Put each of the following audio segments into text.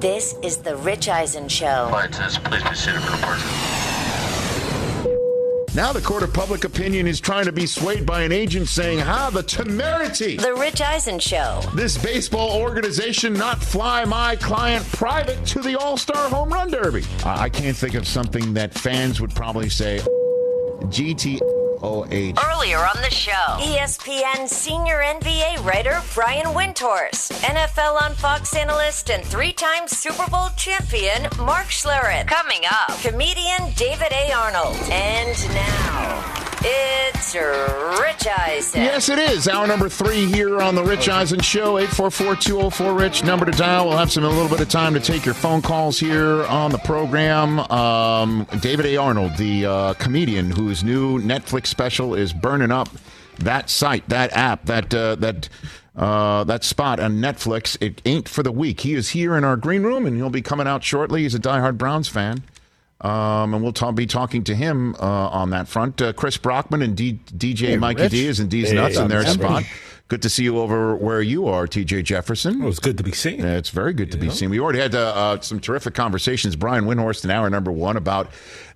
This is The Rich Eisen Show. Please be seated for report. Now the court of public opinion is trying to be swayed by an agent saying, the temerity. The Rich Eisen Show. This baseball organization not fly my client private to the All-Star Home Run Derby. I can't think of something that fans would probably say, GTOH. Earlier on the show, ESPN senior NBA writer Brian Windhorst, NFL on Fox analyst and three-time Super Bowl champion Mark Schlereth. Coming up, comedian David A. Arnold. And now, it's Rich Eisen. Yes, it is. Hour number 3 here on The Rich Eisen Show. 844-204-RICH, number to dial. We'll have a little bit of time to take your phone calls here on the program. David A. Arnold, the comedian whose new Netflix special is burning up that site, that app, that spot on Netflix. It ain't for the weak. He is here in our green room, and he'll be coming out shortly. He's a diehard Browns fan. And we'll be talking to him on that front. Chris Brockman and DJ hey, Mikey Rich. D is in D's Nuts in their spot. Good to see you over where you are, TJ Jefferson. Well, it's good to be seen. It's very good to be seen. We already had some terrific conversations. Brian Windhorst in hour number 1 about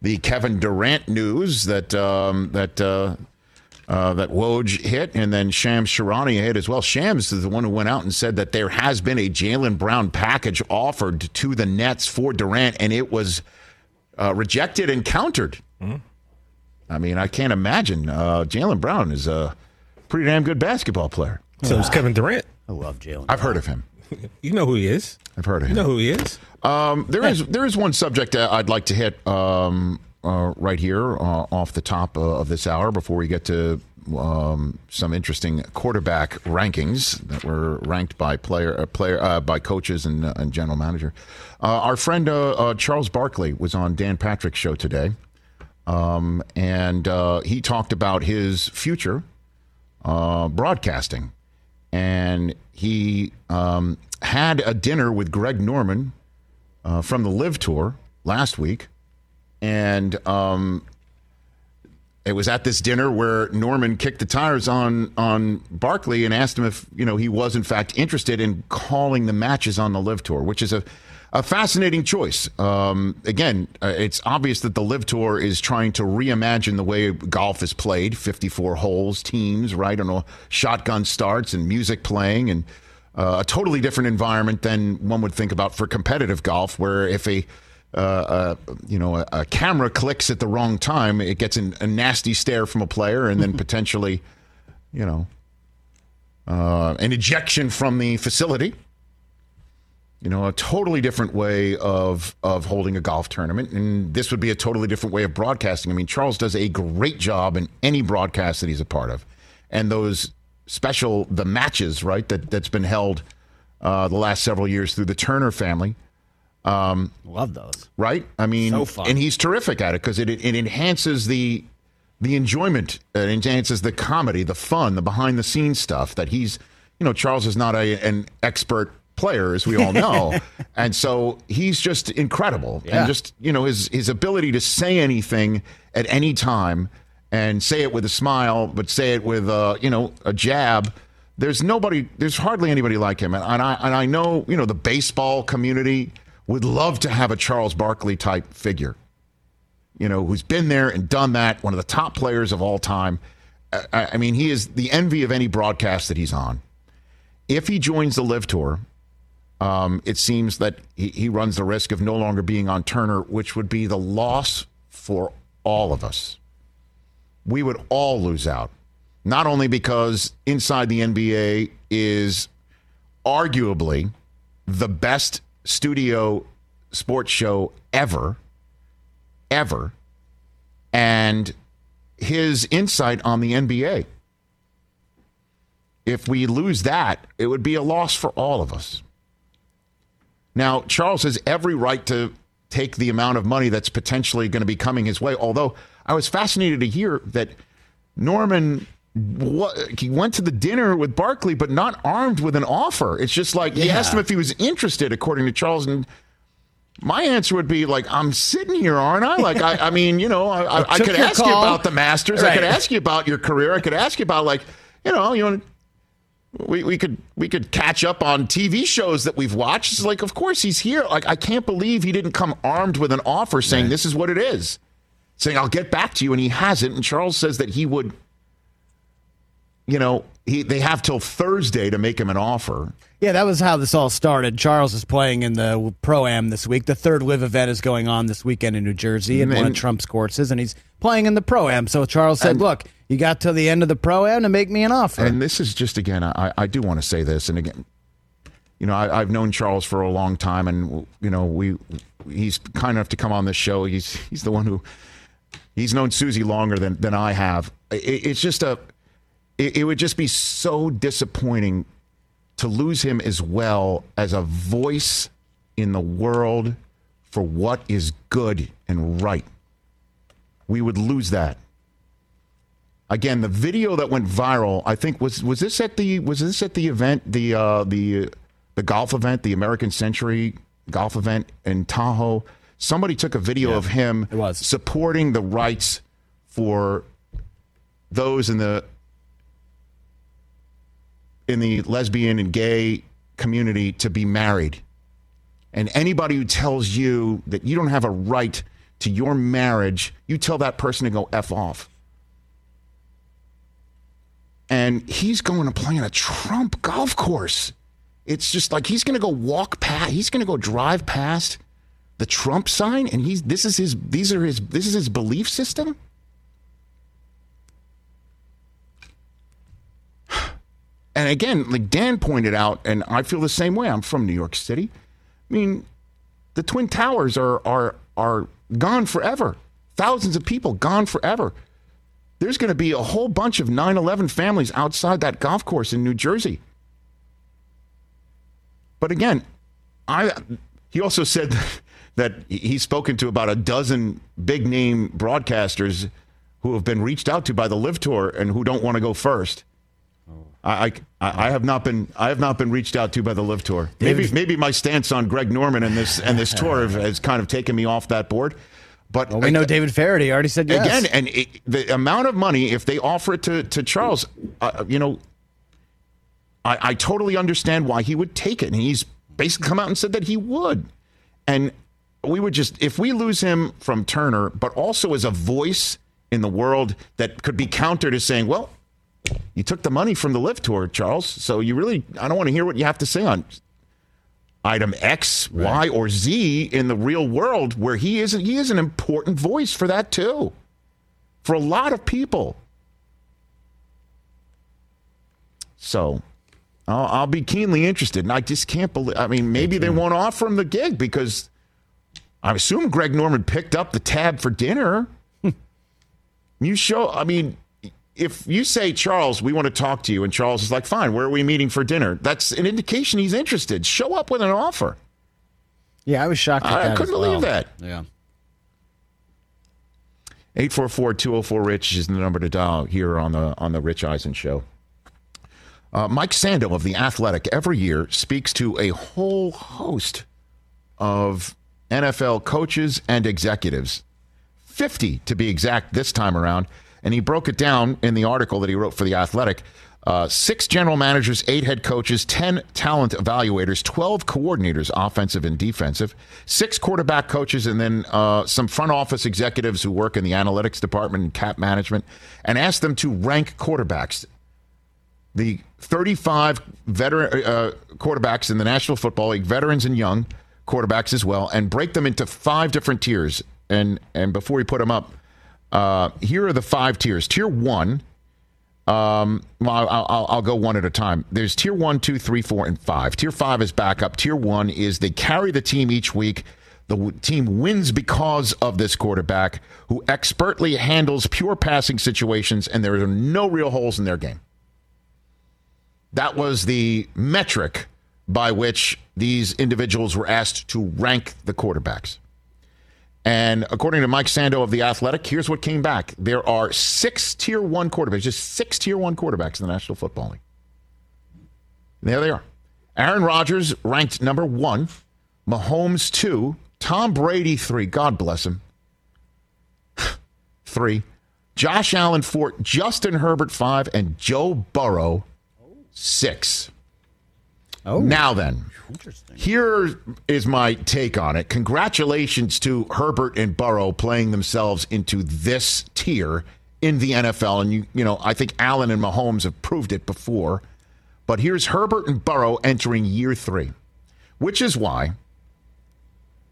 the Kevin Durant news that Woj hit, and then Shams Charania hit as well. Shams is the one who went out and said that there has been a Jaylen Brown package offered to the Nets for Durant, and it was rejected and countered. I mean, I can't imagine. Jaylen Brown is a pretty damn good basketball player. So is Kevin Durant. I love Jaylen. I've heard of him. You know who he is. I've heard of him. You know who he is. There is one subject I'd like to hit right here off the top of this hour before we get to some interesting quarterback rankings that were ranked by by coaches and general manager. Our friend Charles Barkley was on Dan Patrick's show today, and he talked about his future broadcasting, and he had a dinner with Greg Norman from the LIV Tour last week, and it was at this dinner where Norman kicked the tires on Barkley and asked him if he was in fact interested in calling the matches on the LIV Tour, which is a fascinating choice. Again, it's obvious that the LIV Tour is trying to reimagine the way golf is played, 54 holes, teams, right, and shotgun starts and music playing, and a totally different environment than one would think about for competitive golf, where if a camera clicks at the wrong time, it gets a nasty stare from a player, and then potentially, an ejection from the facility. A totally different way of holding a golf tournament, and this would be a totally different way of broadcasting. I mean, Charles does a great job in any broadcast that he's a part of, and those special matches, right, that's been held the last several years through the Turner family. Love those, right? I mean, so fun. And he's terrific at it because it enhances the enjoyment, it enhances the comedy, the fun, the behind the scenes stuff that he's. Charles is not an expert player, as we all know, and so he's just incredible. Yeah. And just his ability to say anything at any time and say it with a smile, but say it with a jab. There's hardly anybody like him, and I know the baseball community would love to have a Charles Barkley type figure, who's been there and done that, one of the top players of all time. I mean, he is the envy of any broadcast that he's on. If he joins the LIV Tour, it seems that he runs the risk of no longer being on Turner, which would be the loss for all of us. We would all lose out, not only because Inside the NBA is arguably the best studio sports show ever, and his insight on the NBA. If we lose that, it would be a loss for all of us. Now, Charles has every right to take the amount of money that's potentially going to be coming his way, although I was fascinated to hear that Norman, he went to the dinner with Barkley, but not armed with an offer. It's just like he asked him if he was interested, according to Charles. And my answer would be like, I'm sitting here, aren't I? Like, I could ask you about the Masters. Right. I could ask you about your career. I could ask you about We could catch up on TV shows that we've watched. It's like, of course he's here. Like, I can't believe he didn't come armed with an offer saying this is what it is, saying I'll get back to you, and he hasn't. And Charles says that he would. You know, they have till Thursday to make him an offer. Yeah, that was how this all started. Charles is playing in the Pro-Am this week. The third LIV event is going on this weekend in New Jersey in one of Trump's courses, and he's playing in the Pro-Am. So Charles said, look, you got till the end of the Pro-Am to make me an offer. And this is just, again, I do want to say this. And again, you know, I've known Charles for a long time, and, you know, he's kind enough to come on this show. He's the one who – he's known Susie longer than I have. It's just a – It would just be so disappointing to lose him as well as a voice in the world for what is good and right. We would lose that. Again, the video that went viral, I think was this at the event, the golf event, the American Century golf event in Tahoe. Somebody took a video of him supporting the rights for those in the lesbian and gay community to be married. And anybody who tells you that you don't have a right to your marriage, you tell that person to go F off. And he's going to play on a Trump golf course. It's just like he's going to go drive past the Trump sign, and this is his belief system. And again, like Dan pointed out, and I feel the same way. I'm from New York City. I mean, the Twin Towers are gone forever. Thousands of people gone forever. There's going to be a whole bunch of 9/11 families outside that golf course in New Jersey. But again, he also said that he's spoken to about a dozen big-name broadcasters who have been reached out to by the LIV Tour and who don't want to go first. I have not been reached out to by the LIV Tour. Maybe my stance on Greg Norman and this tour has kind of taken me off that board. But we know David Faraday already said yes. Again, and the amount of money, if they offer it to Charles, you know, I totally understand why he would take it. And he's basically come out and said that he would. And we would just, if we lose him from Turner, but also as a voice in the world that could be countered as saying, well, you took the money from the LIV Tour, Charles, so you really, I don't want to hear what you have to say on item X, Y, or Z in the real world, where he is an important voice for that too, for a lot of people. So I'll be keenly interested, and I just can't believe, I mean, maybe they won't offer him the gig because I assume Greg Norman picked up the tab for dinner. If you say, Charles, we want to talk to you, and Charles is like, fine, where are we meeting for dinner? That's an indication he's interested. Show up with an offer. Yeah, I was shocked at that. I couldn't believe that. Yeah. 844-204-RICH is the number to dial here on the Rich Eisen Show. Mike Sando of The Athletic every year speaks to a whole host of NFL coaches and executives, 50 to be exact this time around. And he broke it down in the article that he wrote for The Athletic. 6 general managers, 8 head coaches, 10 talent evaluators, 12 coordinators, offensive and defensive, 6 quarterback coaches, and then some front office executives who work in the analytics department and cap management, and asked them to rank quarterbacks. The 35 veteran quarterbacks in the National Football League, veterans and young quarterbacks as well, and break them into 5 different tiers. And before he put them up, here are the 5 tiers. Tier 1, I'll go one at a time. There's tier 1, 2, 3, 4, and 5. Tier 5 is backup. Tier 1 is they carry the team each week. The team wins because of this quarterback who expertly handles pure passing situations, and there are no real holes in their game. That was the metric by which these individuals were asked to rank the quarterbacks. And according to Mike Sando of The Athletic, here's what came back. There are 6 Tier 1 quarterbacks, just 6 Tier 1 quarterbacks in the National Football League. There they are. Aaron Rodgers ranked number 1, Mahomes 2, Tom Brady 3, God bless him, 3, Josh Allen 4, Justin Herbert 5, and Joe Burrow 6. Oh. Now then, here is my take on it. Congratulations to Herbert and Burrow playing themselves into this tier in the NFL. And, you know, I think Allen and Mahomes have proved it before. But here's Herbert and Burrow entering year 3, which is why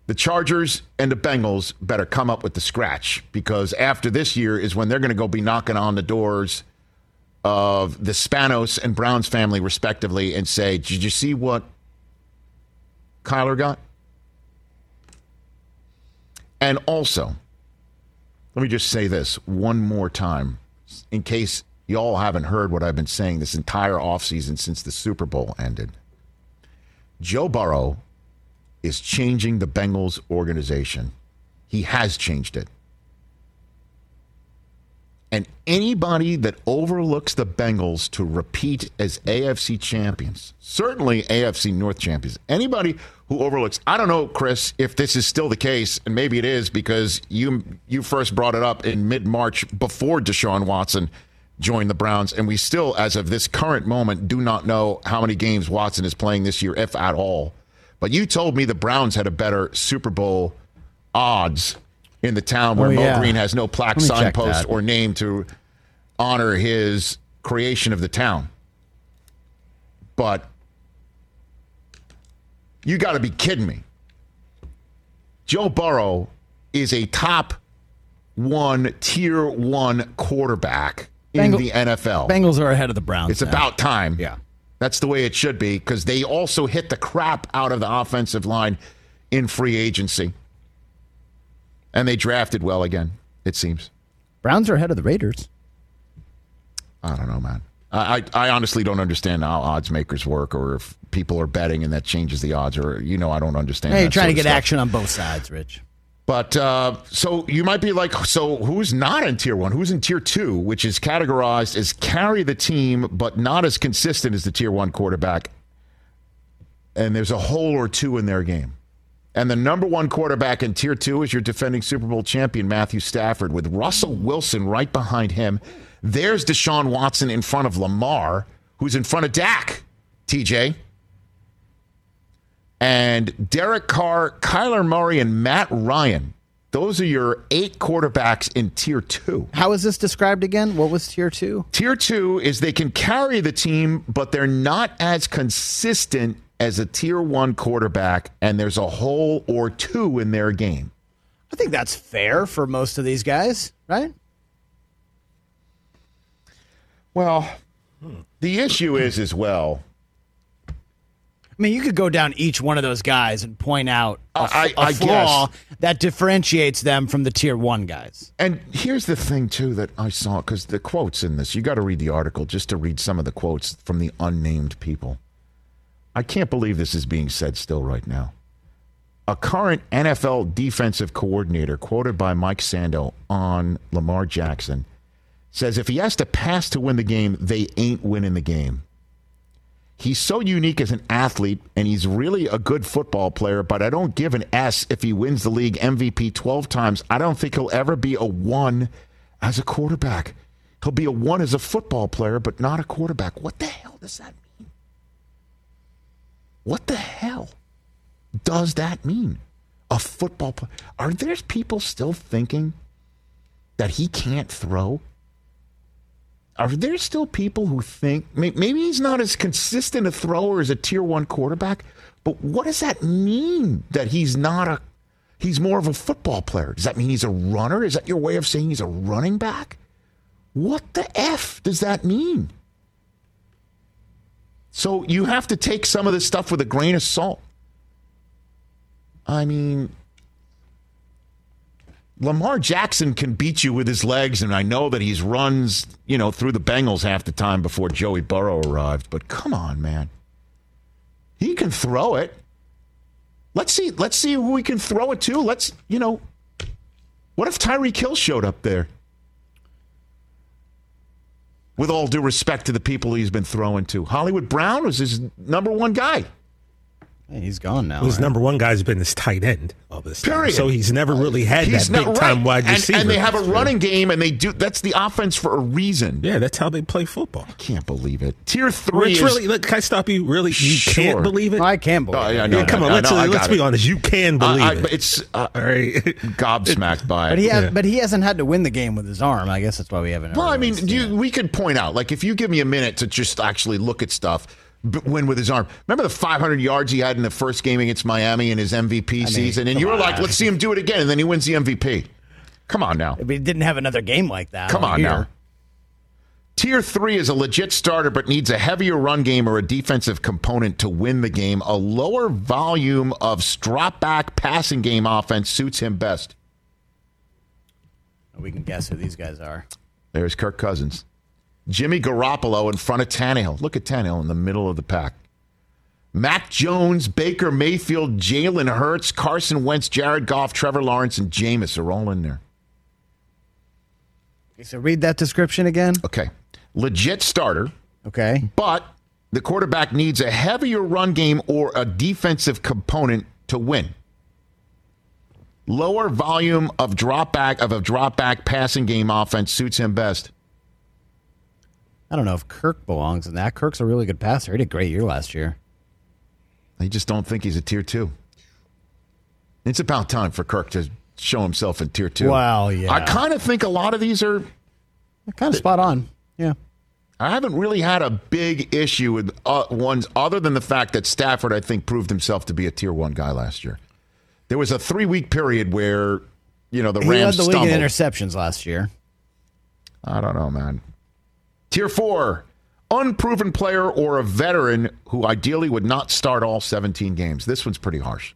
the Chargers and the Bengals better come up with the scratch, because after this year is when they're going to go be knocking on the doors of the Spanos and Browns family, respectively, and say, did you see what Kyler got? And also, let me just say this one more time, in case y'all haven't heard what I've been saying this entire offseason since the Super Bowl ended. Joe Burrow is changing the Bengals organization. He has changed it. And anybody that overlooks the Bengals to repeat as AFC champions, certainly AFC North champions, anybody who overlooks, I don't know, Chris, if this is still the case, and maybe it is because you first brought it up in mid-March before Deshaun Watson joined the Browns, and we still, as of this current moment, do not know how many games Watson is playing this year, if at all. But you told me the Browns had a better Super Bowl odds in the town where Mo Green has no plaque, signpost, or name to honor his creation of the town. But you got to be kidding me. Joe Burrow is a top 1, tier 1 quarterback in the NFL. Bengals are ahead of the Browns. It's about time. Yeah. That's the way it should be, because they also hit the crap out of the offensive line in free agency. And they drafted well again, it seems. Browns are ahead of the Raiders. I don't know, man. I honestly don't understand how odds makers work, or if people are betting and that changes the odds, or, you know, I don't understand. Hey, you're trying to get action on both sides, Rich. But so you might be like, so who's not in tier 1? Who's in tier 2, which is categorized as carry the team, but not as consistent as the tier 1 quarterback. And there's a hole or two in their game. And the number 1 quarterback in tier 2 is your defending Super Bowl champion, Matthew Stafford, with Russell Wilson right behind him. There's Deshaun Watson in front of Lamar, who's in front of Dak, TJ. And Derek Carr, Kyler Murray, and Matt Ryan. Those are your 8 quarterbacks in Tier 2. How is this described again? What was Tier 2? Tier 2 is they can carry the team, but they're not as consistent as a Tier 1 quarterback, and there's a hole or two in their game. I think that's fair for most of these guys, right? Well, the issue is as well, I mean, you could go down each one of those guys and point out a flaw that differentiates them from the tier 1 guys. And here's the thing, too, that I saw, because the quotes in this, you got to read the article just to read some of the quotes from the unnamed people. I can't believe this is being said still right now. A current NFL defensive coordinator, quoted by Mike Sando on Lamar Jackson, says if he has to pass to win the game, they ain't winning the game. He's so unique as an athlete, and he's really a good football player, but I don't give an S if he wins the league MVP 12 times. I don't think he'll ever be a 1 as a quarterback. He'll be a 1 as a football player, but not a quarterback. What the hell does that mean? What the hell does that mean? A football player? Are there people still thinking that he can't throw? Are there still people who think maybe he's not as consistent a thrower as a tier 1 quarterback? But what does that mean that he's more of a football player? Does that mean he's a runner? Is that your way of saying he's a running back? What the F does that mean? So you have to take some of this stuff with a grain of salt. I mean, Lamar Jackson can beat you with his legs, and I know that he's runs, you know, through the Bengals half the time before Joey Burrow arrived, but come on, man. He can throw it. Let's see who he can throw it to. What if Tyreek Hill showed up there? With all due respect to the people he's been throwing to. Hollywood Brown was his number 1 guy. Man, he's gone now. Well, his number one guy's been his tight end all this time. Period. So he's never really had that big-time wide receiver. And they have a running game, and they do. That's the offense for a reason. Yeah, that's how they play football. I can't believe it. Tier three Rich, is... Really, look, can I stop you? Really, you can't believe it? I can believe it. No, come on, let's be honest. You can believe it. It's all right. Gobsmacked by it. But he hasn't had to win the game with his arm. I guess that's why we haven't. Well, I mean, we could point out, like, if you give me a minute to just actually look at stuff... Win with his arm. Remember the 500 yards he had in the first game against Miami in his MVP season? And you were like, let's see him do it again. And then he wins the MVP. Come on now. He didn't have another game like that. Come on now. Tier 3 is a legit starter but needs a heavier run game or a defensive component to win the game. A lower volume of drop-back passing game offense suits him best. We can guess who these guys are. There's Kirk Cousins. Jimmy Garoppolo in front of Tannehill. Look at Tannehill in the middle of the pack. Mac Jones, Baker Mayfield, Jalen Hurts, Carson Wentz, Jared Goff, Trevor Lawrence, and Jameis are all in there. Okay, so read that description again. Okay. Legit starter. Okay. But the quarterback needs a heavier run game or a defensive component to win. Lower volume of a drop back passing game offense suits him best. I don't know if Kirk belongs in that. Kirk's a really good passer. He did a great year last year. I just don't think he's a tier two. It's about time for Kirk to show himself in tier two. Well, yeah. I kind of think a lot of these are... kind of spot on, yeah. I haven't really had a big issue with ones other than the fact that Stafford, I think, proved himself to be a tier one guy last year. There was a 3-week period where, the Rams stumbled. He led the league in interceptions last year. I don't know, man. Tier 4, unproven player or a veteran who ideally would not start all 17 games. This one's pretty harsh.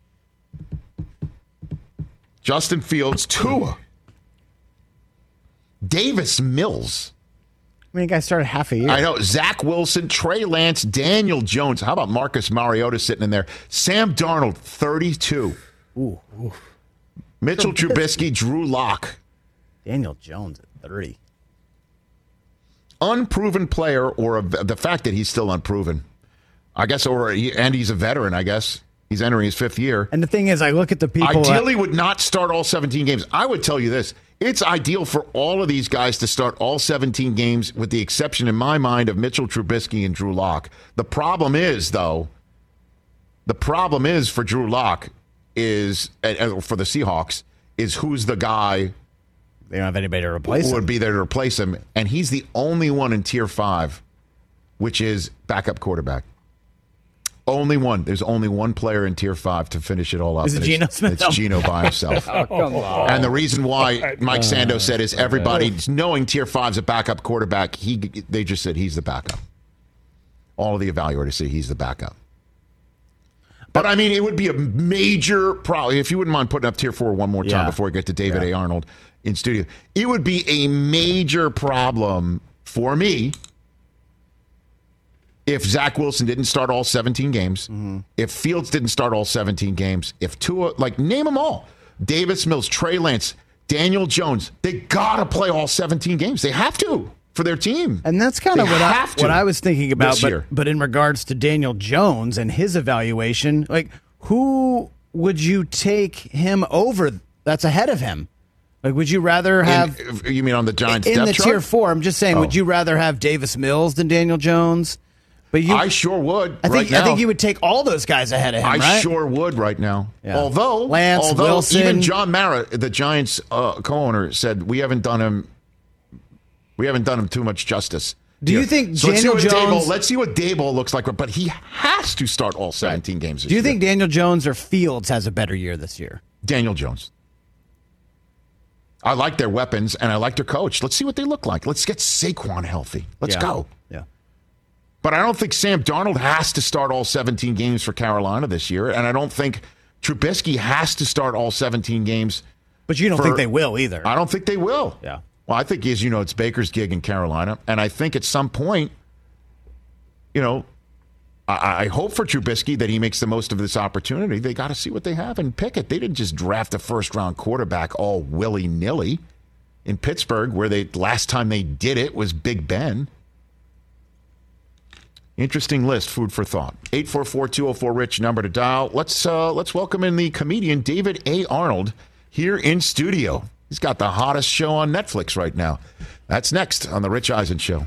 Justin Fields, Tua, Davis Mills. I mean, the guy started half a year. I know. Zach Wilson, Trey Lance, Daniel Jones. How about Marcus Mariota sitting in there? Sam Darnold, 32. Ooh. Mitchell Trubisky, Drew Lock. Daniel Jones at 30. Unproven player, or the fact that he's still unproven, I guess, and he's a veteran, I guess. He's entering his fifth year. And the thing is, I look at the people... Ideally would not start all 17 games. I would tell you this. It's ideal for all of these guys to start all 17 games, with the exception, in my mind, of Mitchell Trubisky and Drew Lock. The problem is, though, for Drew Lock is, for the Seahawks, is who's the guy... They don't have anybody to replace him. Would be there to replace him. And he's the only one in Tier 5, which is backup quarterback. Only one. There's only one player in Tier 5 to finish it all up. Is it Geno Smith? It's Geno by himself. Oh, come on. And the reason why Mike Sando said is everybody, knowing Tier 5's a backup quarterback, they just said he's the backup. All of the evaluators say he's the backup. But, I mean, it would be a major problem. If you wouldn't mind putting up Tier 4 one more time before we get to David A. Arnold in studio. It would be a major problem for me if Zach Wilson didn't start all 17 games, if Fields didn't start all 17 games, if Tua, name them all. Davis Mills, Trey Lance, Daniel Jones. They got to play all 17 games. They have to for their team. And that's kind of what I was thinking about. But in regards to Daniel Jones and his evaluation, who would you take him over that's ahead of him? Would you rather have... you mean on the Giants' depth chart? In the Tier 4, I'm just saying, would you rather have Davis Mills than Daniel Jones? I sure would. I think you would take all those guys ahead of him, right? I sure would right now. Yeah. Although Wilson. Even John Mara, the Giants' co-owner, said, we haven't done him too much justice. Do you think Daniel Jones... Let's see what Dable looks like, but he has to start all 17 games this year. Do you think Daniel Jones or Fields has a better year this year? Daniel Jones. I like their weapons, and I like their coach. Let's see what they look like. Let's get Saquon healthy. Let's go. Yeah. But I don't think Sam Darnold has to start all 17 games for Carolina this year, and I don't think Trubisky has to start all 17 games. But you don't think they will either. I don't think they will. Yeah. Well, I think, as you know, it's Baker's gig in Carolina, and I think at some point, I hope for Trubisky that he makes the most of this opportunity. They got to see what they have and pick it. They didn't just draft a first-round quarterback all willy-nilly in Pittsburgh, where last time they did it was Big Ben. Interesting list, food for thought. 844-204-RICH, number to dial. Let's welcome in the comedian David A. Arnold here in studio. He's got the hottest show on Netflix right now. That's next on The Rich Eisen Show.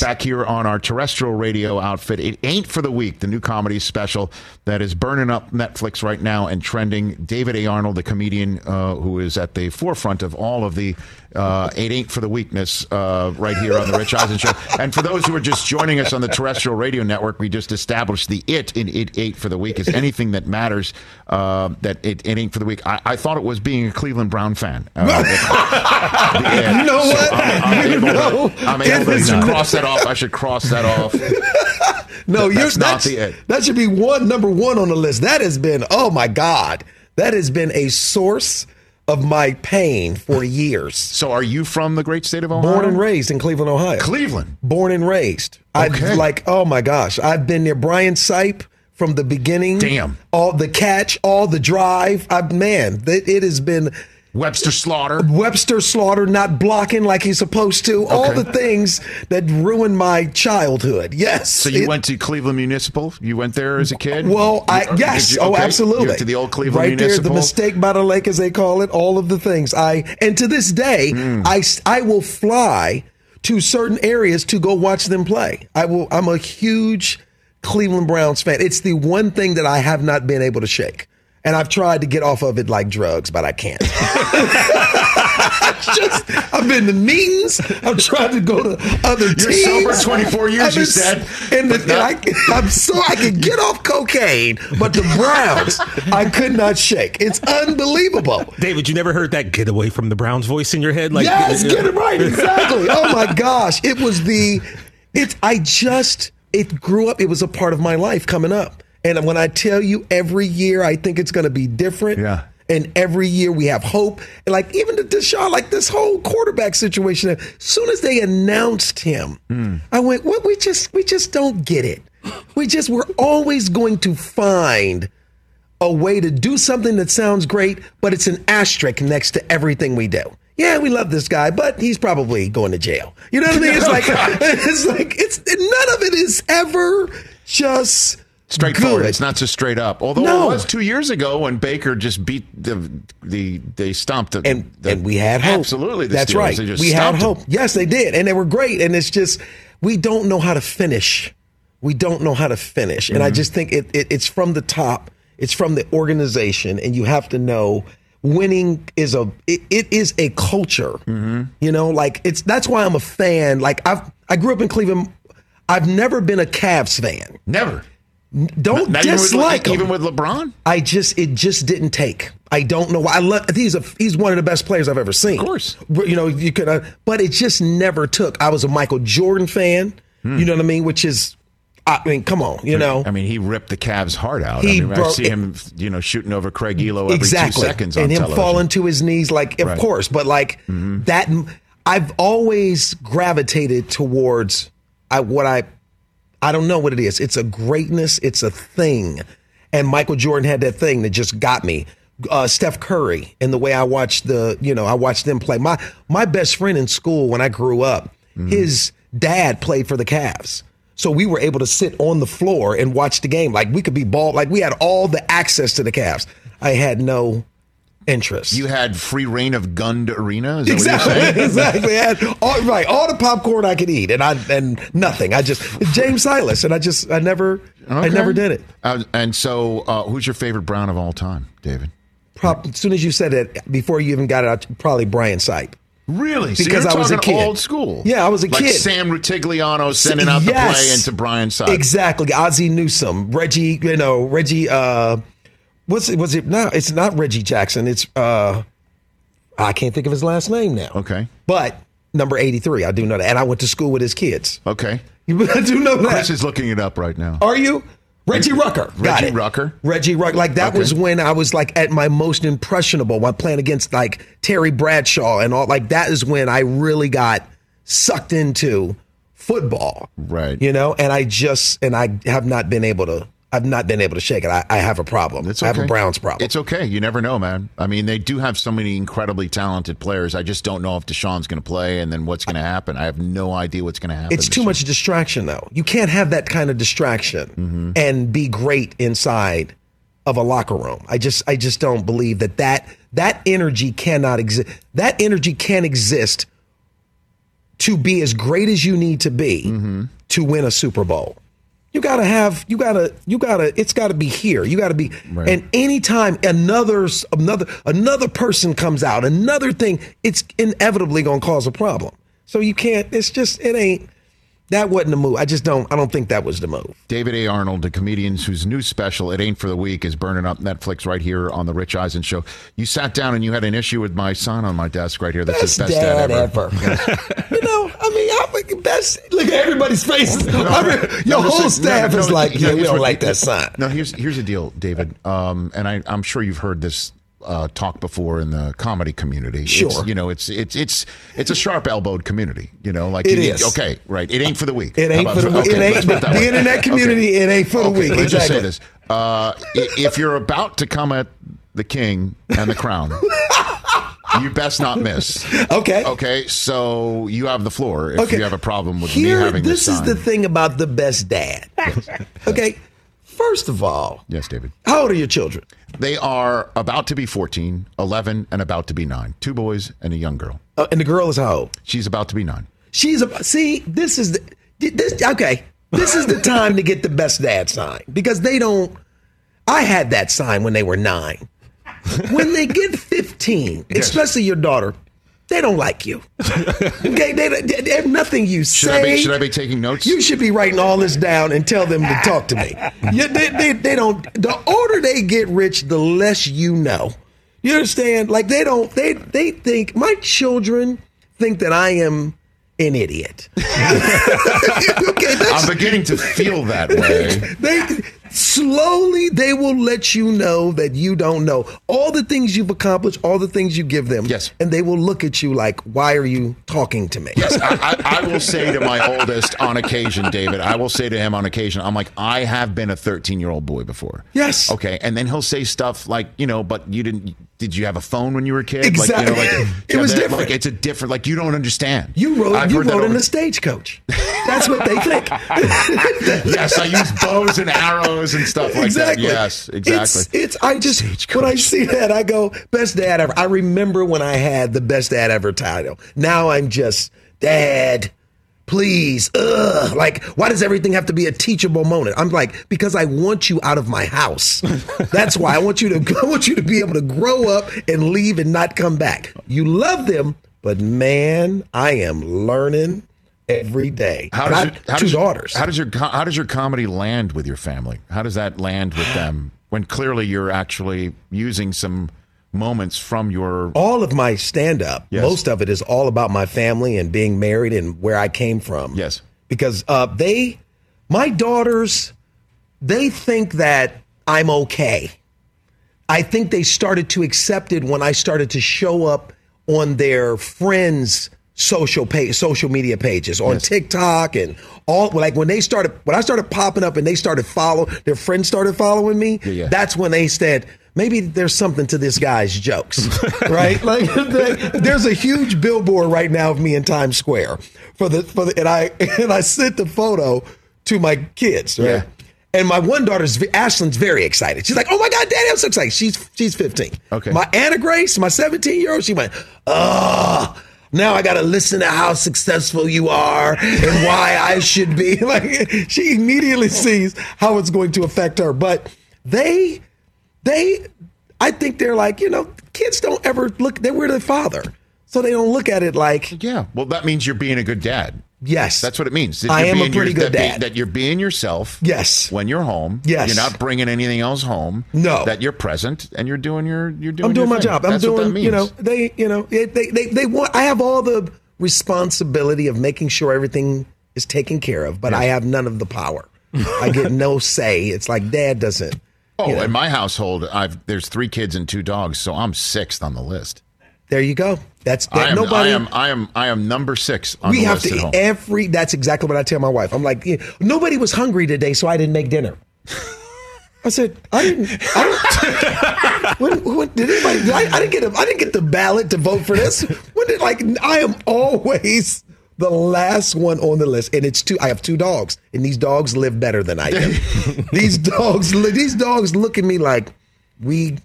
Back here on our terrestrial radio outfit, It Ain't For The Weak, the new comedy special that is burning up Netflix right now and trending. David A. Arnold, the comedian who is at the forefront of all of the It Ain't For The Weakness right here on The Rich Eisen Show. And for those who are just joining us on the terrestrial radio network, we just established the it in It Ain't For The Weak is anything that matters that it ain't for the weak. I thought it was being a Cleveland Brown fan. You know what? So I'm able to cross that off. I should cross that off. No, that should be number one on the list. That has been, oh my God, that has been a source of my pain for years. So are you from the great state of Ohio? Born and raised in Cleveland, Ohio. Cleveland? Born and raised. Okay. Oh my gosh, I've been near Brian Sipe from the beginning. Damn. All the catch, all the drive. It has been... Webster Slaughter not blocking like he's supposed to. Okay. All the things that ruined my childhood. Yes. So you went to Cleveland Municipal? You went there as a kid? Well, yes. Okay. Oh, absolutely. You went to the old Cleveland Municipal. Right there, the mistake by the lake, as they call it, all of the things. And to this day, I will fly to certain areas to go watch them play. I'm a huge Cleveland Browns fan. It's the one thing that I have not been able to shake. And I've tried to get off of it like drugs, but I can't. I've been to meetings. I've tried to go to other teams. You're sober 24 years, you said. I can get off cocaine, but the Browns, I could not shake. It's unbelievable. David, you never heard that "get away from the Browns" voice in your head? Yes, get it right, exactly. Oh, my gosh. It grew up. It was a part of my life coming up. And when I tell you every year, I think it's going to be different. Yeah. And every year we have hope. And even the Deshaun, this whole quarterback situation, as soon as they announced him, I went, "What? We just don't get it. We're always going to find a way to do something that sounds great, but it's an asterisk next to everything we do. Yeah, we love this guy, but he's probably going to jail." You know what I mean? None of it is ever just... straightforward. Good. It's not so straight up. Although it was 2 years ago when Baker just beat they stomped them. And we had hope. Absolutely. That's right. We had hope. Yes, they did. And they were great. And it's just, we don't know how to finish. And I just think it's from the top. It's from the organization. And you have to know winning is a culture. Mm-hmm. That's why I'm a fan. I grew up in Cleveland. I've never been a Cavs fan. Never. Don't not dislike him. Even with LeBron? It just didn't take. I don't know why. He's one of the best players I've ever seen. Of course. You know, you could, but it just never took. I was a Michael Jordan fan, you know what I mean, which is, I mean, come on, you know. I mean, he ripped the Cavs' heart out. I see him, you know, shooting over Craig Elo every 2 seconds on television. And him falling to his knees, like, of course. But, like, that, I've always gravitated towards I don't know what it is. It's a greatness. It's a thing. And Michael Jordan had that thing that just got me. Steph Curry and the way I watched them play. My best friend in school when I grew up, his dad played for the Cavs. So we were able to sit on the floor and watch the game. Like, we could be balled. Like, we had all the access to the Cavs. I had no interest. You had free reign of Gund Arena? Is that what you're saying? Exactly. I had all the popcorn I could eat, and nothing. I just, James Silas, and I never did it. And so who's your favorite Brown of all time, David? As soon as you said it, before you even got it out, probably Brian Sipe. Really? Because I was a kid. Old school. Yeah, I was a kid. Like Sam Rutigliano sending out the play into Brian Sipe. Exactly. Ozzie Newsome, Reggie. You know, Reggie. Was it? No, it's not Reggie Jackson. It's I can't think of his last name now. Okay. But number 83, I do know that, and I went to school with his kids. Okay. I do know that. Chris is looking it up right now. Are you? Reggie Rucker. Reggie Rucker. Like, that was when I was, like, at my most impressionable while playing against, like, Terry Bradshaw and all. Like, that is when I really got sucked into football. Right. You know, and I have not been able to. I've not been able to shake it. I have a problem. Okay. I have a Browns problem. It's okay. You never know, man. I mean, they do have so many incredibly talented players. I just don't know if Deshaun's going to play and then what's going to happen. I have no idea what's going to happen. It's too much distraction, though. You can't have that kind of distraction and be great inside of a locker room. I just don't believe that energy cannot exist. That energy can exist to be as great as you need to be to win a Super Bowl. It's gotta be here. You gotta be, and anytime another person comes out, another thing, it's inevitably gonna cause a problem. So you can't, that wasn't the move. I don't think that was the move. David A. Arnold, the comedian whose new special, It Ain't for the Weak, is burning up Netflix right here on The Rich Eisen Show. You sat down and you had an issue with my son on my desk right here. That's his best dad ever. You know, I mean, look at everybody's faces. We don't like that son. No, here's the deal, David. And I'm sure you've heard this talk before in the comedy community. Sure. It's a sharp-elbowed community, you know, like it is. Okay, right. It ain't for the weak. It ain't for the weak. The internet community, It ain't for the weak. Let's just say this. If you're about to come at the king and the crown, you best not miss. Okay. Okay, so you have the floor if you have a problem with me having this sign. This is the thing about the best dad. Okay. First of all, yes, David. How old are your children? They are about to be 14, 11, and about to be 9. 2 boys and a young girl. And the girl is how old? She's about to be 9. This is the time to get the best dad sign, because they don't. I had that sign when they were 9. When they get 15, especially your daughter, they don't like you. Okay, they have nothing you say. Should I be taking notes? You should be writing all this down and tell them to talk to me. They don't. The older they get, Rich, the less you know. You understand? Like, they don't. They think my children think that I am an idiot. Okay, I'm beginning to feel that way. Slowly, they will let you know that you don't know all the things you've accomplished, all the things you give them. Yes. And they will look at you like, why are you talking to me? Yes, I will say to my oldest on occasion, David, I'm like, I have been a 13-year-old boy before. Yes. Okay, and then he'll say stuff like, you know, but you didn't... Did you have a phone when you were a kid? Exactly. Like, you know, like, it was different. Like, it's a different, like, you don't understand. You rode in a stagecoach. That's what they think. Yes, I use bows and arrows and stuff like that. Yes, exactly. When I see that, I go, best dad ever. I remember when I had the best dad ever title. Now I'm just, dad, please. Like, why does everything have to be a teachable moment? I'm like, because I want you out of my house. That's why I want you to be able to grow up and leave and not come back. You love them, but man, I am learning every day. How does your comedy land with your family? How does that land with them when clearly you're actually using some moments from your... All of my stand-up, most of it is all about my family and being married and where I came from. Yes. Because my daughters, they think that I'm okay. I think they started to accept it when I started to show up on their friends' social media pages, on TikTok and all. Like when I started popping up and they started their friends started following me. Yeah, yeah. That's when they said, maybe there's something to this guy's jokes, right? Like there's a huge billboard right now of me in Times Square and I sent the photo to my kids, right? Yeah. And my one daughter, Ashlyn's very excited. She's like, oh, my God, Daddy, I'm so excited. She's 15. Okay. My Anna Grace, my 17-year-old, she went, now I got to listen to how successful you are and why I should be. Like, she immediately sees how it's going to affect her. But I think they're like, kids don't ever look, they were their father. So they don't look at it like. Yeah, well, that means you're being a good dad. Yes. That's what it means. I am a pretty good dad. That you're being yourself. Yes. When you're home. Yes. You're not bringing anything else home. No. That you're present and you're doing I'm doing my job. I'm doing, they want, I have all the responsibility of making sure everything is taken care of, but I have none of the power. I get no say. It's like Dad doesn't. Oh, in my household, there's 3 kids and 2 dogs, so I'm 6th on the list. There you go. I am number 6 on the list at home. That's exactly what I tell my wife. I'm like, nobody was hungry today, so I didn't make dinner. I said, I didn't get the ballot to vote for this. I am always the last one on the list, and it's 2. I have 2 dogs, and these dogs live better than I do. These dogs look at me like, We're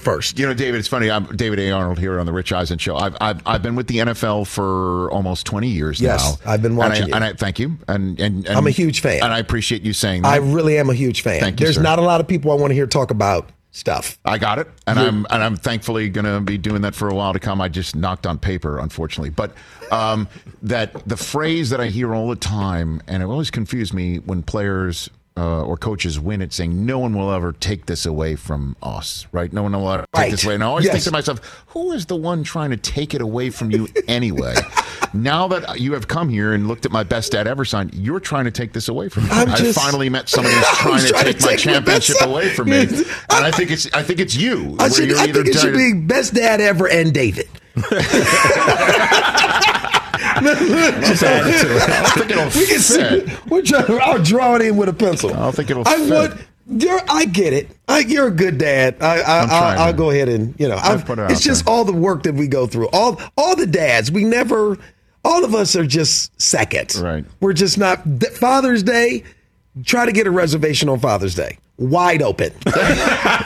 first. David, it's funny. I'm David A. Arnold here on the Rich Eisen Show. I've been with the NFL for almost 20 years now. Yes, I've been watching you. And I thank you. And I'm a huge fan. And I appreciate you saying that. I really am a huge fan. Thank you, There's not a lot of people I want to hear talk about stuff. I got it. And I'm thankfully going to be doing that for a while to come. I just knocked on paper, unfortunately. But that the phrase that I hear all the time, and it always confused me when players or coaches win it, saying no one will ever take this away from us, right? No one will ever take this away. And I always think to myself, who is the one trying to take it away from you anyway? Now that you have come here and looked at my best dad ever sign, you're trying to take this away from me. I finally met somebody who's trying to take my championship away from me. And I think it's you. I think it should be best dad ever and David. I'll draw it in with a pencil. I don't think it'll fit. I get it. You're a good dad. I'll go ahead and it's just all the work that we go through. All the dads. All of us are just second. Right. We're just not. Father's Day. Try to get a reservation on Father's Day. Wide open. Try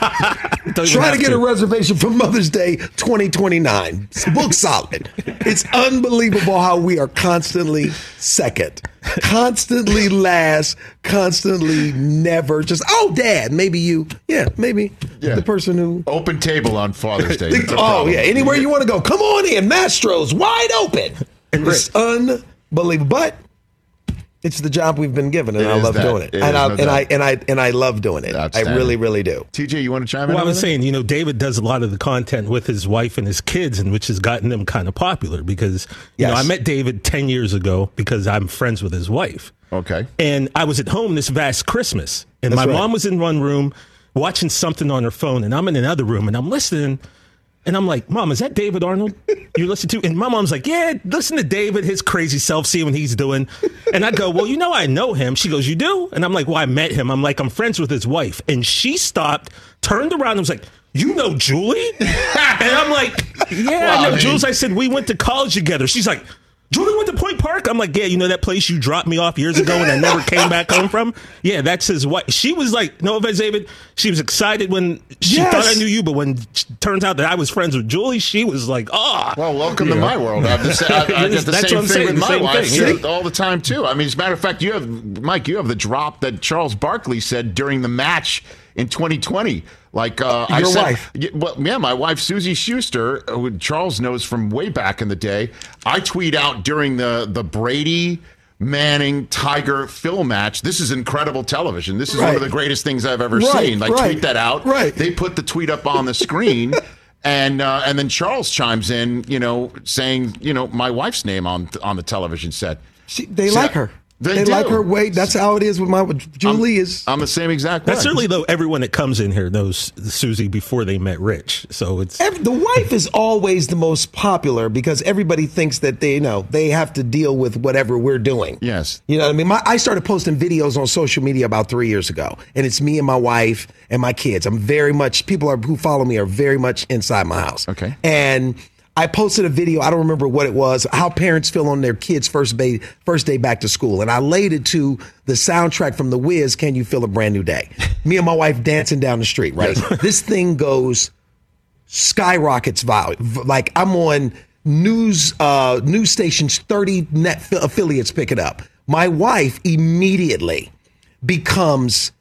to get a reservation for Mother's Day 2029. Book solid. It's unbelievable how we are constantly second, constantly last, constantly never just, oh, Dad, maybe you. Yeah, maybe the person who. Open table on Father's Day. Anywhere you want to go. Come on in. Mastro's wide open. It's unbelievable. But it's the job we've been given, and I love doing it. And I love doing it. I really, really do. TJ, you want to chime in? Well, I was saying, David does a lot of the content with his wife and his kids, and which has gotten them kind of popular because, I met David 10 years ago because I'm friends with his wife. Okay. And I was at home this past Christmas, and my mom was in one room watching something on her phone, and I'm in another room, and I'm listening. And I'm like, Mom, is that David Arnold you listen to? And my mom's like, yeah, listen to David, his crazy self, see what he's doing. And I go, well, I know him. She goes, you do? And I'm like, well, I met him. I'm like, I'm friends with his wife. And she stopped, turned around and was like, you know Julie? And I'm like, I know Jules. I said, we went to college together. She's like, Julie went to Point Park? I'm like, yeah, that place you dropped me off years ago and I never came back home from? Yeah, that's his wife. She was like, no offense, David, she was excited when she thought I knew you, but when it turns out that I was friends with Julie, she was like, well, welcome to my world. I get the same thing with my wife all the time, too. I mean, as a matter of fact, you have, Mike, the drop that Charles Barkley said during the match in 2020 Like Your wife. Well, yeah, my wife, Susie Schuster, who Charles knows from way back in the day. I tweet out during the Brady, Manning, Tiger, Phil match, this is incredible television. This is one of the greatest things I've ever seen. I tweet that out. They put the tweet up on the screen. And then Charles chimes in, you know, saying, you know, my wife's name on the television set. They like her. They like her weight. That's how it is with my Julie. I'm the same exact way. That's certainly, though, everyone that comes in here knows Susie before they met Rich. So it's the wife is always the most popular because everybody thinks that they they have to deal with whatever we're doing. Yes. You know what I mean? I started posting videos on social media about 3 years ago, and it's me and my wife and my kids. I'm very much who follow me are very much inside my house. Okay. And I posted a video, I don't remember what it was, how parents feel on their kids' first day back to school. And I laid it to the soundtrack from The Wiz, Can You Feel a Brand New Day? Me and my wife dancing down the street, right? Yes. This thing goes, skyrockets viral. Like I'm on news stations, 30 net affiliates pick it up. My wife immediately becomes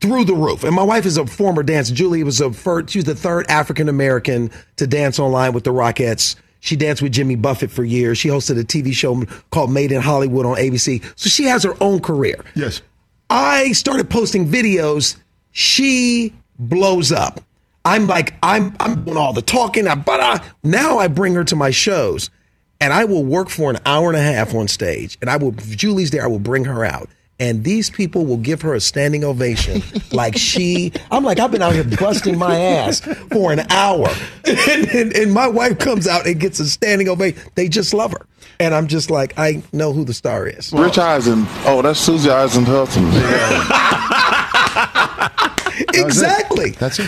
through the roof. And my wife is a former dancer. Julie was she was the third African-American to dance online with the Rockettes. She danced with Jimmy Buffett for years. She hosted a TV show called Made in Hollywood on ABC. So she has her own career. Yes. I started posting videos. She blows up. I'm like, I'm doing all the talking. Now I bring her to my shows, and I will work for an hour and a half on stage. And Julie's there, I will bring her out. And these people will give her a standing ovation like I've been out here busting my ass for an hour. And my wife comes out and gets a standing ovation. They just love her. And I'm just like, I know who the star is. Rich Eisen. Oh, that's Susie Eisen Hudson. Exactly. That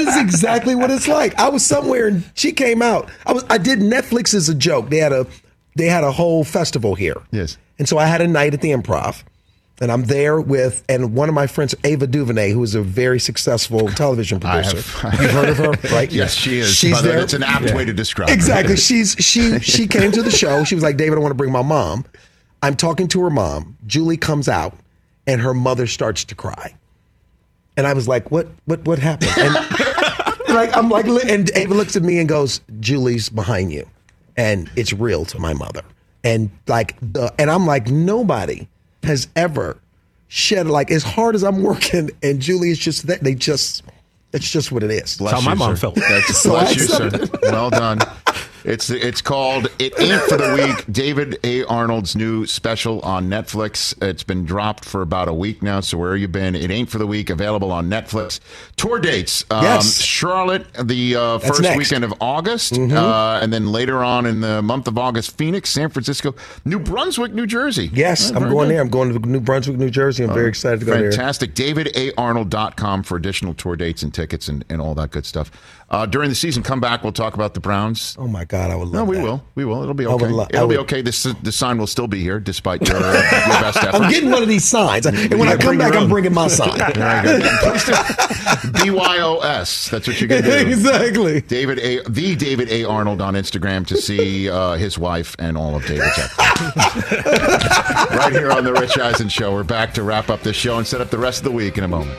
is exactly what it's like. I was somewhere and she came out. I did Netflix as a joke. They had a whole festival here. Yes. And so I had a night at the Improv, and I'm there and one of my friends, Ava DuVernay, who is a very successful television producer. You've heard of her, right? Yes, she is. She's there. That's an apt way to describe her. Exactly. She came to the show. She was like, David, I want to bring my mom. I'm talking to her mom. Julie comes out, and her mother starts to cry. And I was like, what happened? And and Ava looks at me and goes, Julie's behind you. And it's real to my mother. And I'm like, nobody has ever shed, like, as hard as I'm working. And Julie is just that. It's just what it is. That's how my mom felt. That's bless you, sir. Well done. It's called It Ain't for the Weak, David A. Arnold's new special on Netflix. It's been dropped for about a week now, so where have you been? It Ain't for the Weak, available on Netflix. Tour dates. Yes. Charlotte, the first weekend of August, and then later on in the month of August, Phoenix, San Francisco, New Brunswick, New Jersey. Yes, I'm going there. I'm going to New Brunswick, New Jersey. I'm very excited to go there. Fantastic. DavidAArnold.com for additional tour dates and tickets and all that good stuff. During the season, come back. We'll talk about the Browns. Oh, my God, I would love that. No, we will. We will. It'll be okay. It'll be okay. The sign will still be here, despite your best efforts. I'm getting one of these signs. And when I come back, I'm bringing my sign. Very good. BYOS. That's what you're going to do. Exactly. David A. Arnold on Instagram to see his wife and all of David's efforts. Right here on The Rich Eisen Show. We're back to wrap up this show and set up the rest of the week in a moment.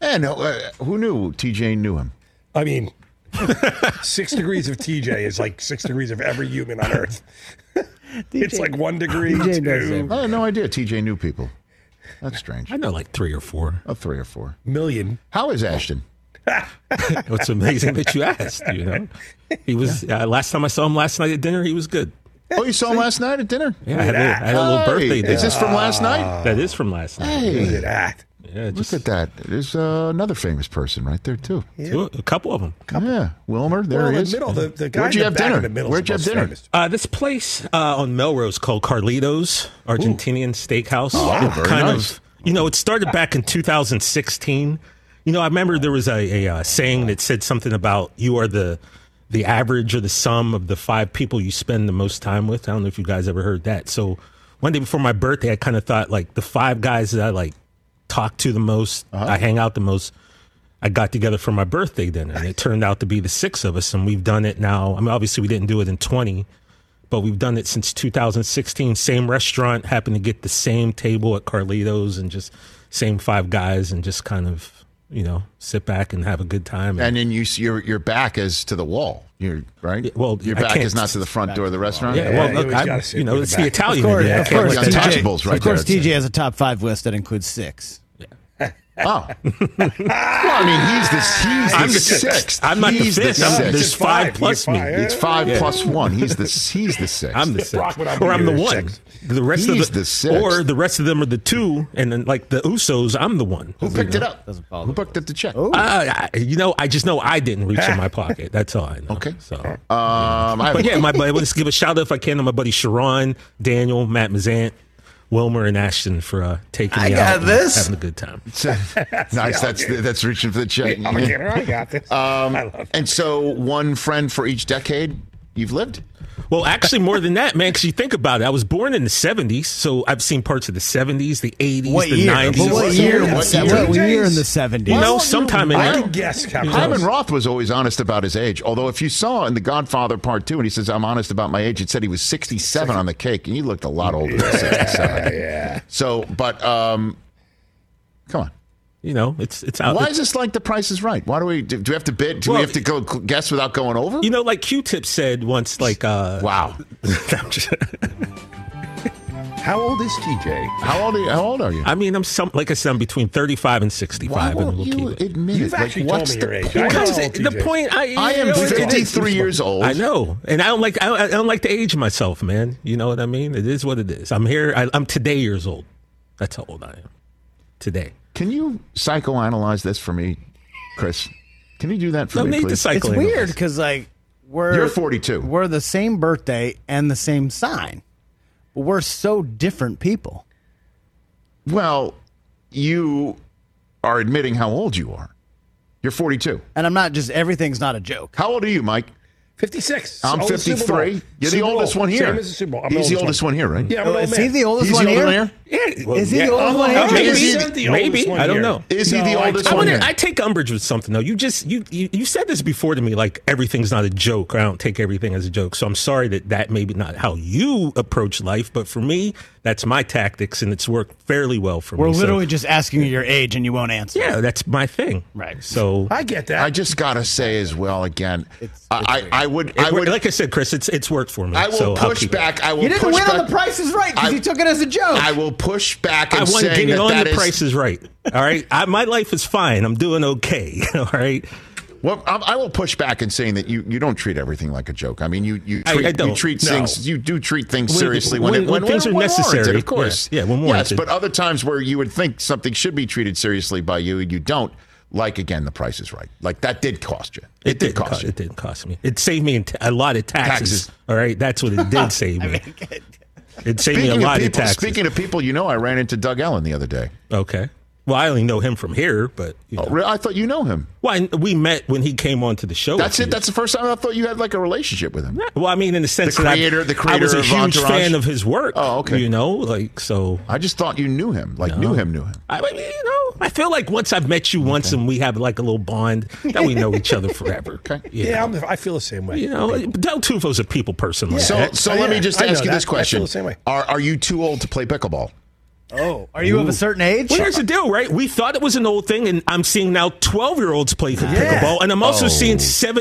And who knew TJ knew him? I mean, 6 degrees of TJ is like 6 degrees of every human on Earth. It's like 1 degree. Two. I had no idea TJ knew people. That's strange. I know like three or four. Million. How is Ashton? It's amazing that you asked. You know, he was last time I saw him last night at dinner. He was good. Oh, you saw him last night at dinner? Yeah, I had a little birthday dinner. Is this from last night? That is from last night. Hey. Look at that. Yeah, look at that. There's another famous person right there, too. Yeah. A couple of them. Yeah. Wilmer, there he is. Where'd you have dinner? This place on Melrose called Carlito's Argentinian Steakhouse. Oh, wow. Kind of, you know, it started back in 2016. You know, I remember there was a saying that said something about you are the average or the sum of the 5 people you spend the most time with. I don't know if you guys ever heard that. So one day before my birthday, I kind of thought, like, the 5 guys that I, like, talk to the most, I hang out the most, I got together for my birthday dinner, and it turned out to be the 6 of us, and we've done it now. I mean, obviously we didn't do it in 20, but we've done it since 2016. Same restaurant, happened to get the same table at Carlito's, and just same 5 guys, and just kind of, you know, sit back and have a good time. And then your back is to the wall. You're right. Well, your back is not to the front door of the restaurant. Yeah. Well, look, you know, it's the Italian. Of course, the untouchables, right? Of course, TJ has a top 5 list that includes 6. Yeah. Oh, well, I mean, he's the sixth. I'm not the fifth. There's 5 plus me. It's 5 plus 1. He's the 6th. I'm the 6th, or I'm the 1. The rest of the rest of them are the 2, and then like the Usos, I'm the 1. Who picked it up? Who picked up the check? You know, I just know I didn't reach in my pocket. That's all I know. Okay. So, but yeah, my buddy. Let's give a shout out if I can to my buddy Sharon, Daniel, Matt Mazant, Wilmer, and Ashton for taking me out and having a good time. Nice. That's reaching for the check. I got this. And so one friend for each decade you've lived? Well, actually more than that, man, because you think about it. I was born in the 70s, so I've seen parts of the 70s, the 80s, the 90s. What year in the 70s? You know, sometime in there. I can guess. Hyman Roth was always honest about his age, although if you saw in The Godfather Part 2, and he says, I'm honest about my age, it said he was 67 on the cake, and he looked a lot older than 67. Yeah. So, but, come on. You know, it's out. Why is this like The Price is Right? Why do we have to bid? Do we have to go guess without going over? You know, like Q-Tip said once, like, wow. How old is TJ? How old are you? I mean, I'm between 35 and 65. Why won't you admit it? Like, what's the point? Because the point, I am 53 years old. I know, and I don't like to age myself, man. You know what I mean? It is what it is. I'm here. I'm today years old. That's how old I am today. Can you psychoanalyze this for me, Chris? Can you do that for me, please? It's weird because like you're 42. We're the same birthday and the same sign. But we're so different people. Well, you are admitting how old you are. You're 42. And I'm not just everything's not a joke. How old are you, Mike? 56. I'm 53. You're the oldest one here. Same as the Super Bowl. He's the oldest one here, right? Yeah, is he the oldest one here? Is he the oldest one here? Maybe. I don't know. Is he the oldest one here? I take umbrage with something, though. You said this before to me, like, everything's not a joke. I don't take everything as a joke. So I'm sorry that may be not how you approach life, but for me, that's my tactics, and it's worked fairly well for me. We're literally just asking you your age, and you won't answer. Yeah, that's my thing. Right. So I get that. I just got to say as well, again, I would, like I said, Chris, it's worked for me. I will push back. You didn't win on The Price is Right because you took it as a joke. I will push back and say that is... I won on The Price is Right. All right? My life is fine. I'm doing okay. All right? Well, I will push back in saying that you don't treat everything like a joke. I mean, you treat things seriously when things are necessary, of course. Yeah, when warranted. Yes, but other times where you would think something should be treated seriously by you and you don't. Like again, The Price is Right. Like that did cost you. It did cost you. It did cost me. It saved me a lot of taxes. All right, that's what it did save me. It saved me a lot of taxes. Speaking of people, you know, I ran into Doug Ellen the other day. Okay. Well, I only know him from here, but... You know. Oh, really? I thought you know him. Well, we met when he came onto the show. That's it? That's the first time I thought you had, like, a relationship with him? Yeah. Well, I mean, in the sense that I was a huge Entourage. Fan of his work. Oh, okay. You know, like, so... I just thought you knew him. Like, knew him. I mean, you know, I feel like once I've met you once and we have, like, a little bond, that we know each other forever. Okay. Yeah, I feel the same way. You know, okay. Del Tufo's a people person. Yeah. So let me just ask you this question. I feel the same way. Are you too old to play pickleball? Oh, are you of a certain age? Well, here's the deal, right? We thought it was an old thing, and I'm seeing now 12-year-olds play pickleball, and I'm also seeing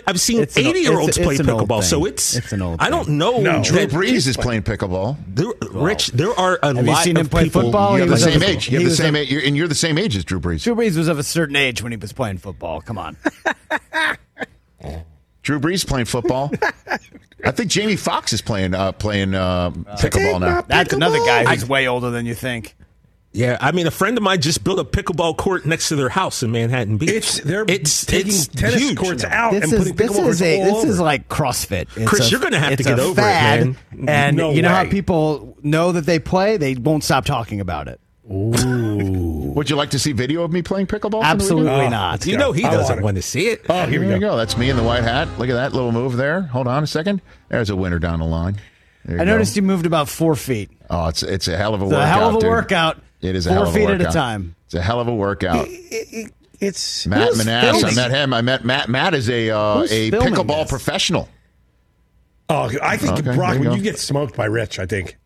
I've seen 80-year-olds play pickleball. So it's an old thing. I don't know. No. Drew Brees is playing pickleball. Rich, there are a lot of people. Have you seen him play football? You're the same age. You're the same age, and you're the same age as Drew Brees. Drew Brees was of a certain age when he was playing football. Come on. Drew Brees playing football. I think Jamie Foxx is playing pickleball now. That's another guy who's way older than you think. Yeah, I mean, a friend of mine just built a pickleball court next to their house in Manhattan Beach. They're taking tennis courts out and putting pickleball courts all over. This is like CrossFit. Chris, you're going to have to get over it, man. And you know how people know that they play? They won't stop talking about it. Ooh. Would you like to see video of me playing pickleball? Absolutely not. You know he doesn't want to see it. Oh, here we go. That's me in the white hat. Look at that little move there. Hold on a second. There's a winner down the line. I noticed you moved about 4 feet. Oh, it's a hell of a workout. It is a hell of a workout. 4 feet at a time. It's a hell of a workout. It's Matt Manass. I met him. I met Matt. Matt is a pickleball professional. Oh, I think Brock, when you get smoked by Rich, I think.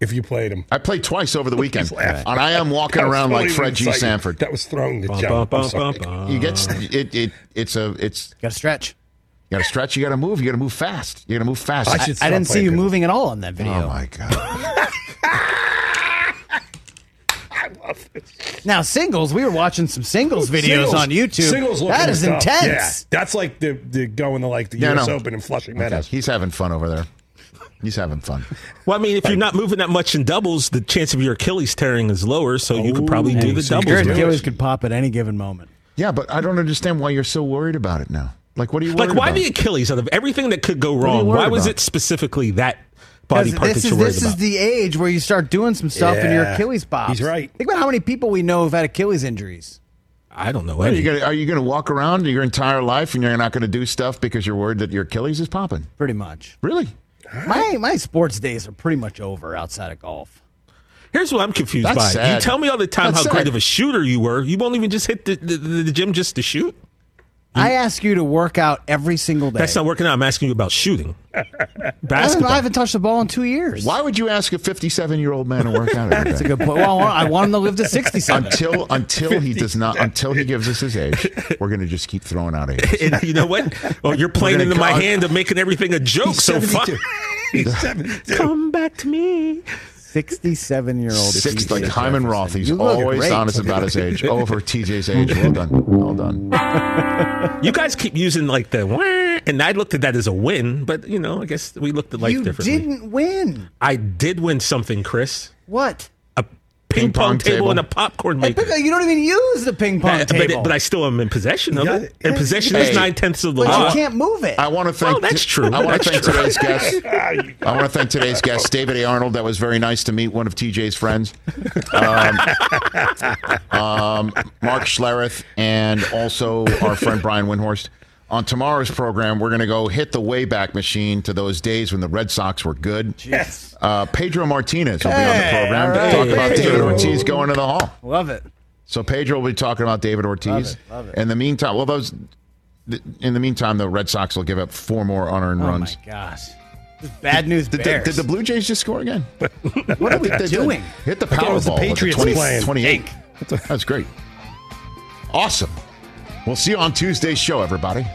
If you played him. I played twice over the weekend. And I am walking around like Fred G. Sanford. That was thrown the jump. You get it's gotta stretch. You gotta stretch, you gotta move, fast. You gotta move fast. I didn't see you moving at all on that video. Oh my God. I love this. Now singles, we were watching some singles videos on YouTube. That is intense. Yeah. That's like the going to like the US Open and Flushing Meadows. He's having fun over there. He's having fun. Well, I mean, if you're not moving that much in doubles, the chance of your Achilles tearing is lower, so you could probably do the doubles. Your Achilles could pop at any given moment. Yeah, but I don't understand why you're so worried about it now. Like, what are you worried about? Like, why the Achilles? Out of everything that could go wrong, why was it specifically that body part that you're worried about? This is the age where you start doing some stuff and your Achilles pops. He's right. Think about how many people we know have had Achilles injuries. I don't know. Are you going to walk around your entire life and you're not going to do stuff because you're worried that your Achilles is popping? Pretty much. Really? My sports days are pretty much over outside of golf. Here's what I'm confused by. Sad. You tell me all the time how great of a shooter you were. You won't even just hit the gym just to shoot? I ask you to work out every single day. That's not working out. I'm asking you about shooting. Basketball. I haven't touched the ball in 2 years. Why would you ask a 57-year-old man to work out every day? That's a good point. Well, I want him to live to 67. Until he does not. Until he gives us his age, we're going to just keep throwing out ages. And you know what? Well, you're playing into my hand of making everything a joke. He's so fun. He's 72. Come back to me. 67-year-old. Six, like Hyman Roth. He's always honest about his age. Over TJ's age. Well done. Well done. You guys keep using like the wah, and I looked at that as a win, but you know, I guess we looked at life differently. You didn't win. I did win something, Chris. What? A ping pong table and a popcorn maker. You don't even use the ping pong table. But I still am in possession of it. And possession is 9/10 of the law. But you can't move it. I want to thank. Oh, that's true. I want to thank today's guest. I want to thank today's guest, David A. Arnold. That was very nice to meet one of TJ's friends, Mark Schlereth, and also our friend Brian Windhorst. On tomorrow's program, we're going to go hit the Wayback Machine to those days when the Red Sox were good. Yes. Pedro Martinez will be on the program to talk about David Ortiz going to the Hall. Love it. So Pedro will be talking about David Ortiz. Love it. In the meantime, the Red Sox will give up 4 more unearned runs. Oh my gosh. Bad news Bears. Did the Blue Jays just score again? What are we doing? Hit the power ball. The Patriots 28. That's great. Awesome. We'll see you on Tuesday's show, everybody.